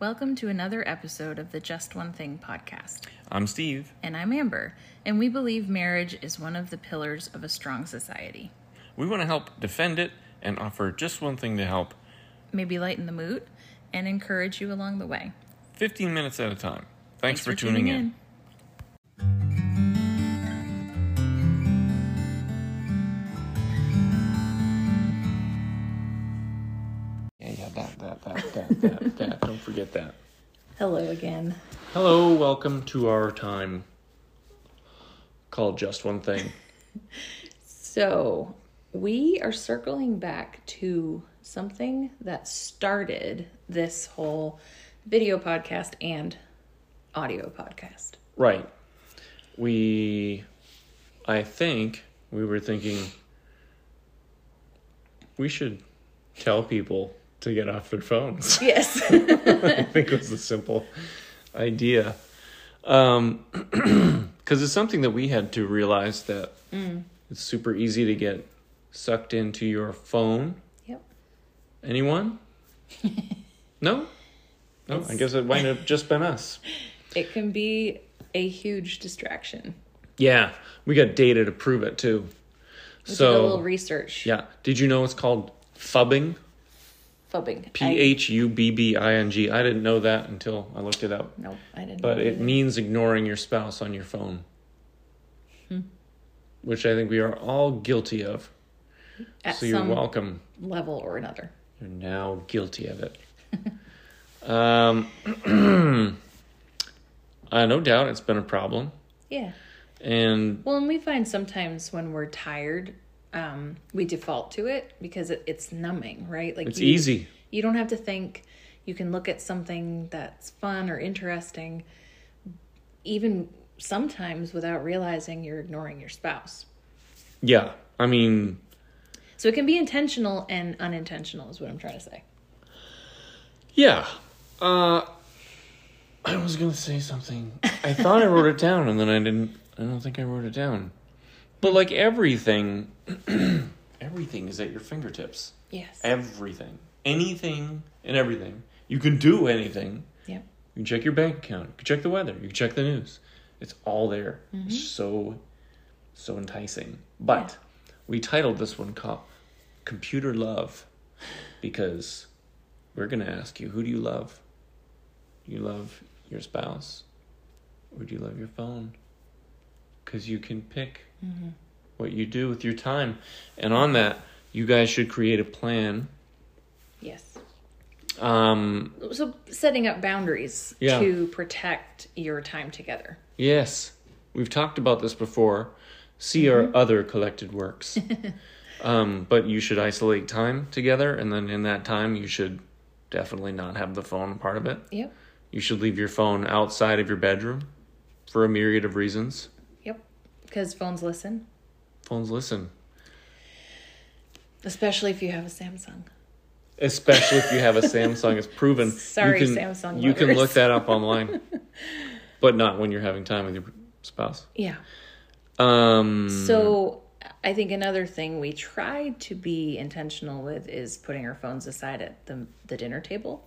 Welcome to another episode of the Just One Thing podcast. I'm Steve. And I'm Amber. And we believe marriage is one of the pillars of a strong society. We want to help defend it and offer just one thing to help. Maybe lighten the mood and encourage you along the way. 15 minutes at a time. Thanks for tuning in. That. Don't forget that. Hello again. Hello, welcome to our time called Just One Thing. So, we are circling back to something that started this whole video podcast and audio podcast. Right. I think we were thinking we should tell people to get off their phones. Yes. I think it was a simple idea. Because it's something that we had to realize that it's super easy to get sucked into your phone. Yep. Anyone? No, I guess it might have just been us. It can be a huge distraction. Yeah. We got data to prove it, too. We did a little research. Yeah. Did you know it's called fubbing? Fubbing. P-H-U-B-B-I-N-G. I didn't know that until I looked it up. No, I didn't. But it means ignoring your spouse on your phone. Which I think we are all guilty of. So you're welcome. Level or another. You're now guilty of it. No doubt it's been a problem. Yeah. And we find sometimes when we're tired, we default to it because it's numbing, right? Like it's easy. You don't have to think. You can look at something that's fun or interesting, even sometimes without realizing you're ignoring your spouse. Yeah. I mean, so it can be intentional and unintentional is what I'm trying to say. Yeah. I was going to say something. I thought I wrote it down and then I don't think I wrote it down. But like everything, everything is at your fingertips. Yes. Everything. Anything and everything. You can do anything. Yep. You can check your bank account. You can check the weather. You can check the news. It's all there. Mm-hmm. It's so enticing. But we titled this one Computer Love because we're going to ask you, who do you love? Do you love your spouse? Or do you love your phone? Because you can pick what you do with your time. And on that, you guys should create a plan. Yes. So setting up boundaries to protect your time together. Yes. We've talked about this before. See our other collected works. But you should isolate time together. And then in that time, you should definitely not have the phone part of it. Yep. You should leave your phone outside of your bedroom for a myriad of reasons. Because phones listen. Especially if you have a Samsung. It's proven. Sorry, Samsung lovers. You can look that up online. But not when you're having time with your spouse. Yeah. So I think another thing we try to be intentional with is putting our phones aside at the dinner table.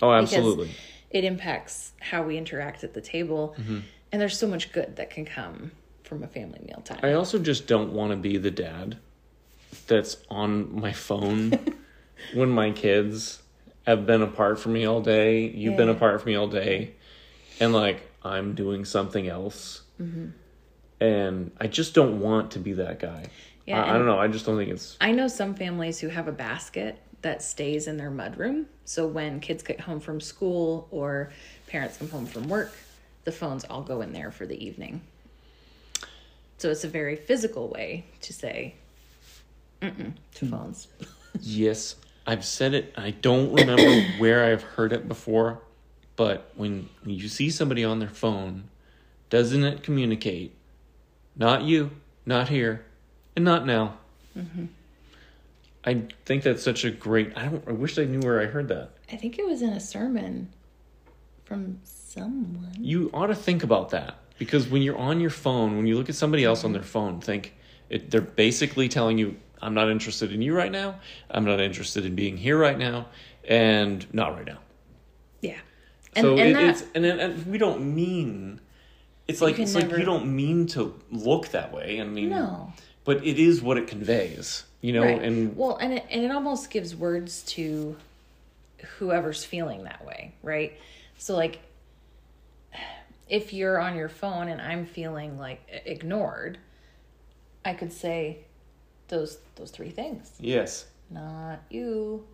Oh, absolutely. Because it impacts how we interact at the table. Mm-hmm. And there's so much good that can come from a family meal time. I also just don't want to be the dad that's on my phone when my kids have been apart from me all day. You've been apart from me all day. And like, I'm doing something else. Mm-hmm. And I just don't want to be that guy. Yeah, I don't know. I just don't think it's... I know some families who have a basket that stays in their mudroom. So when kids get home from school or parents come home from work, the phones all go in there for the evening. So it's a very physical way to say, to phones. Yes, I've said it. I don't remember where I've heard it before, but when you see somebody on their phone, doesn't it communicate? Not you, not here, and not now. Mm-hmm. I think that's such a great... I wish I knew where I heard that. I think it was in a sermon from someone. You ought to think about that. Because when you're on your phone, when you look at somebody else on their phone, they're basically telling you, I'm not interested in you right now. I'm not interested in being here right now. And not right now. Yeah. And we don't mean... It's like you don't mean to look that way. I mean, no. But it is what it conveys, you know. Right. And it almost gives words to whoever's feeling that way, right? So like, if you're on your phone and I'm feeling like ignored, I could say those three things. Yes. Not you.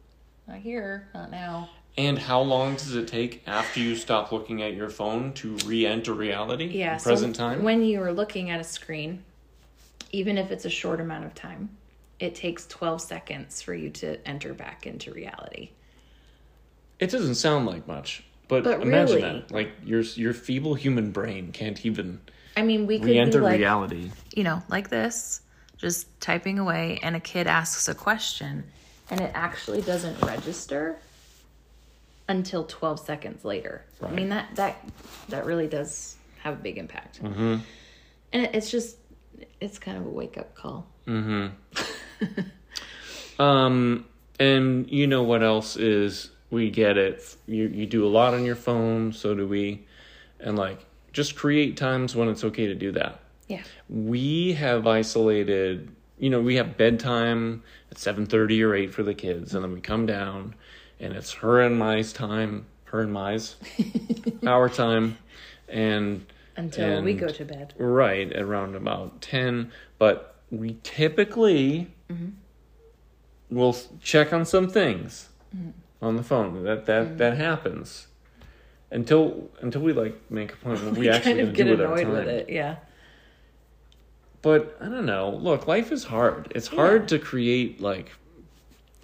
Not here. Not now. And how long does it take after you stop looking at your phone to re-enter reality in present time? When you are looking at a screen, even if it's a short amount of time, it takes 12 seconds for you to enter back into reality. It doesn't sound like much, but imagine really, that. Like your feeble human brain can't even we could re-enter be like, reality. You know, like this, just typing away, and a kid asks a question, and it actually doesn't register until 12 seconds later. Right. I mean, that really does have a big impact. Mm-hmm. And it's kind of a wake-up call. Mm-hmm. And you know what else is, we get it. You do a lot on your phone, so do we. And like, just create times when it's okay to do that. Yeah. We have isolated, we have bedtime at 7:30 or 8 for the kids, mm-hmm. and then we come down. And it's our time. And until we go to bed. Right, around about 10. But we typically will check on some things on the phone. That happens. Until we make a point when we actually kind of get annoyed with it, yeah. But I don't know. Look, life is hard. It's hard to create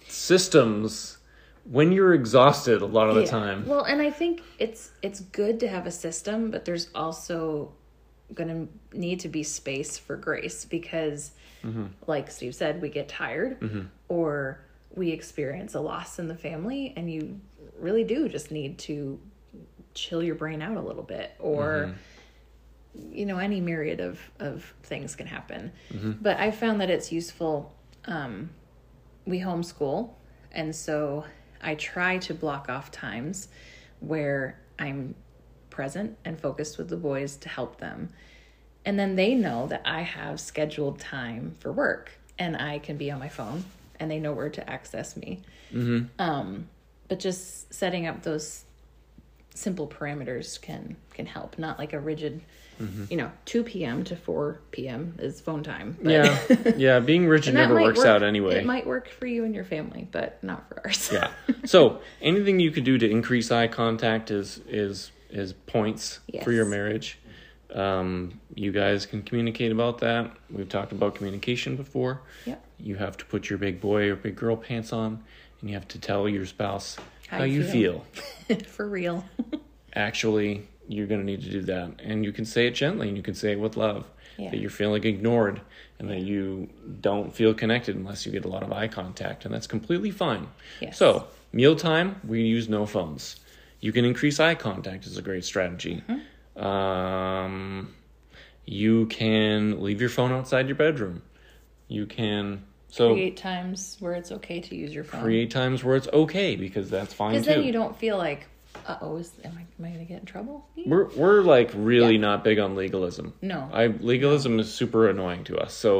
systems when you're exhausted a lot of the time. Well, and I think it's good to have a system, but there's also going to need to be space for grace because, like Steve said, we get tired or we experience a loss in the family, and you really do just need to chill your brain out a little bit or, any myriad of things can happen. But I found that it's useful. We homeschool, and so... I try to block off times where I'm present and focused with the boys to help them. And then they know that I have scheduled time for work and I can be on my phone and they know where to access me. But just setting up those simple parameters can help. Not like a rigid, 2 p.m. to 4 p.m. is phone time. But... Yeah, being rigid never works out anyway. It might work for you and your family, but not for ours. Yeah. So anything you could do to increase eye contact is points for your marriage. You guys can communicate about that. We've talked about communication before. Yep. You have to put your big boy or big girl pants on, and you have to tell your spouse how you feel. For real. Actually, you're going to need to do that. And you can say it gently and you can say it with love. Yeah. That you're feeling ignored and that you don't feel connected unless you get a lot of eye contact. And that's completely fine. Yes. So, mealtime, we use no phones. You can increase eye contact is a great strategy. Mm-hmm. You can leave your phone outside your bedroom. You can... create times where it's okay to use your phone. Create times where it's okay, because that's fine too. Because then you don't feel like, am I going to get in trouble? We're really not big on legalism. No. Legalism is super annoying to us. So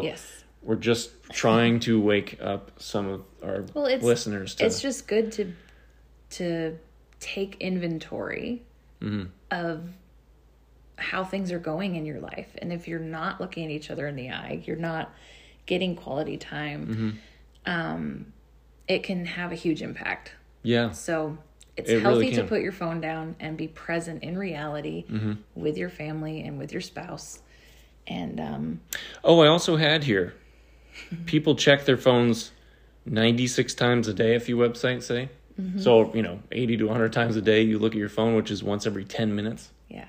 we're just trying to wake up some of our listeners. It's just good to take inventory of how things are going in your life. And if you're not looking at each other in the eye, you're not... getting quality time, it can have a huge impact. Yeah. So it's healthy really to put your phone down and be present in reality with your family and with your spouse. And I also had here, people check their phones 96 times a day, a few websites say. So, 80 to 100 times a day you look at your phone, which is once every 10 minutes. Yeah.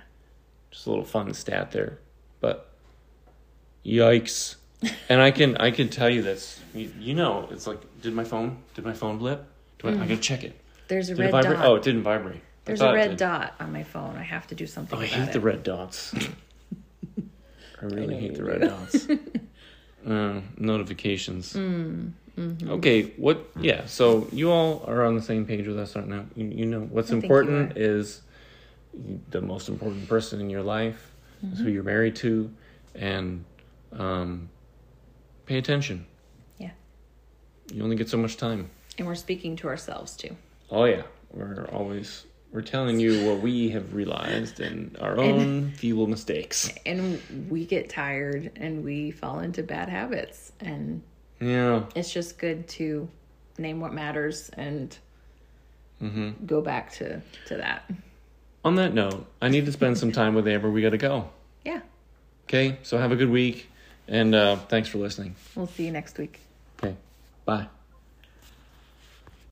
Just a little fun stat there. But yikes. And I can tell you this. It's like, did my phone blip? I gotta check it. There's a red dot. Oh, it didn't vibrate. There's a red dot on my phone. I have to do something about it. I hate the red dots. I really hate the red dots. Notifications. Mm-hmm. Okay, so you all are on the same page with us right now. You know what's important is the most important person in your life, mm-hmm. is who you're married to, and pay attention. Yeah. You only get so much time. And we're speaking to ourselves, too. Oh, yeah. We're telling you what we have realized and our own feeble mistakes. And we get tired and we fall into bad habits. And yeah, it's just good to name what matters and mm-hmm. go back to that. On that note, I need to spend some time with Amber. We got to go. Yeah. Okay. So have a good week. And thanks for listening. We'll see you next week. Okay. Bye.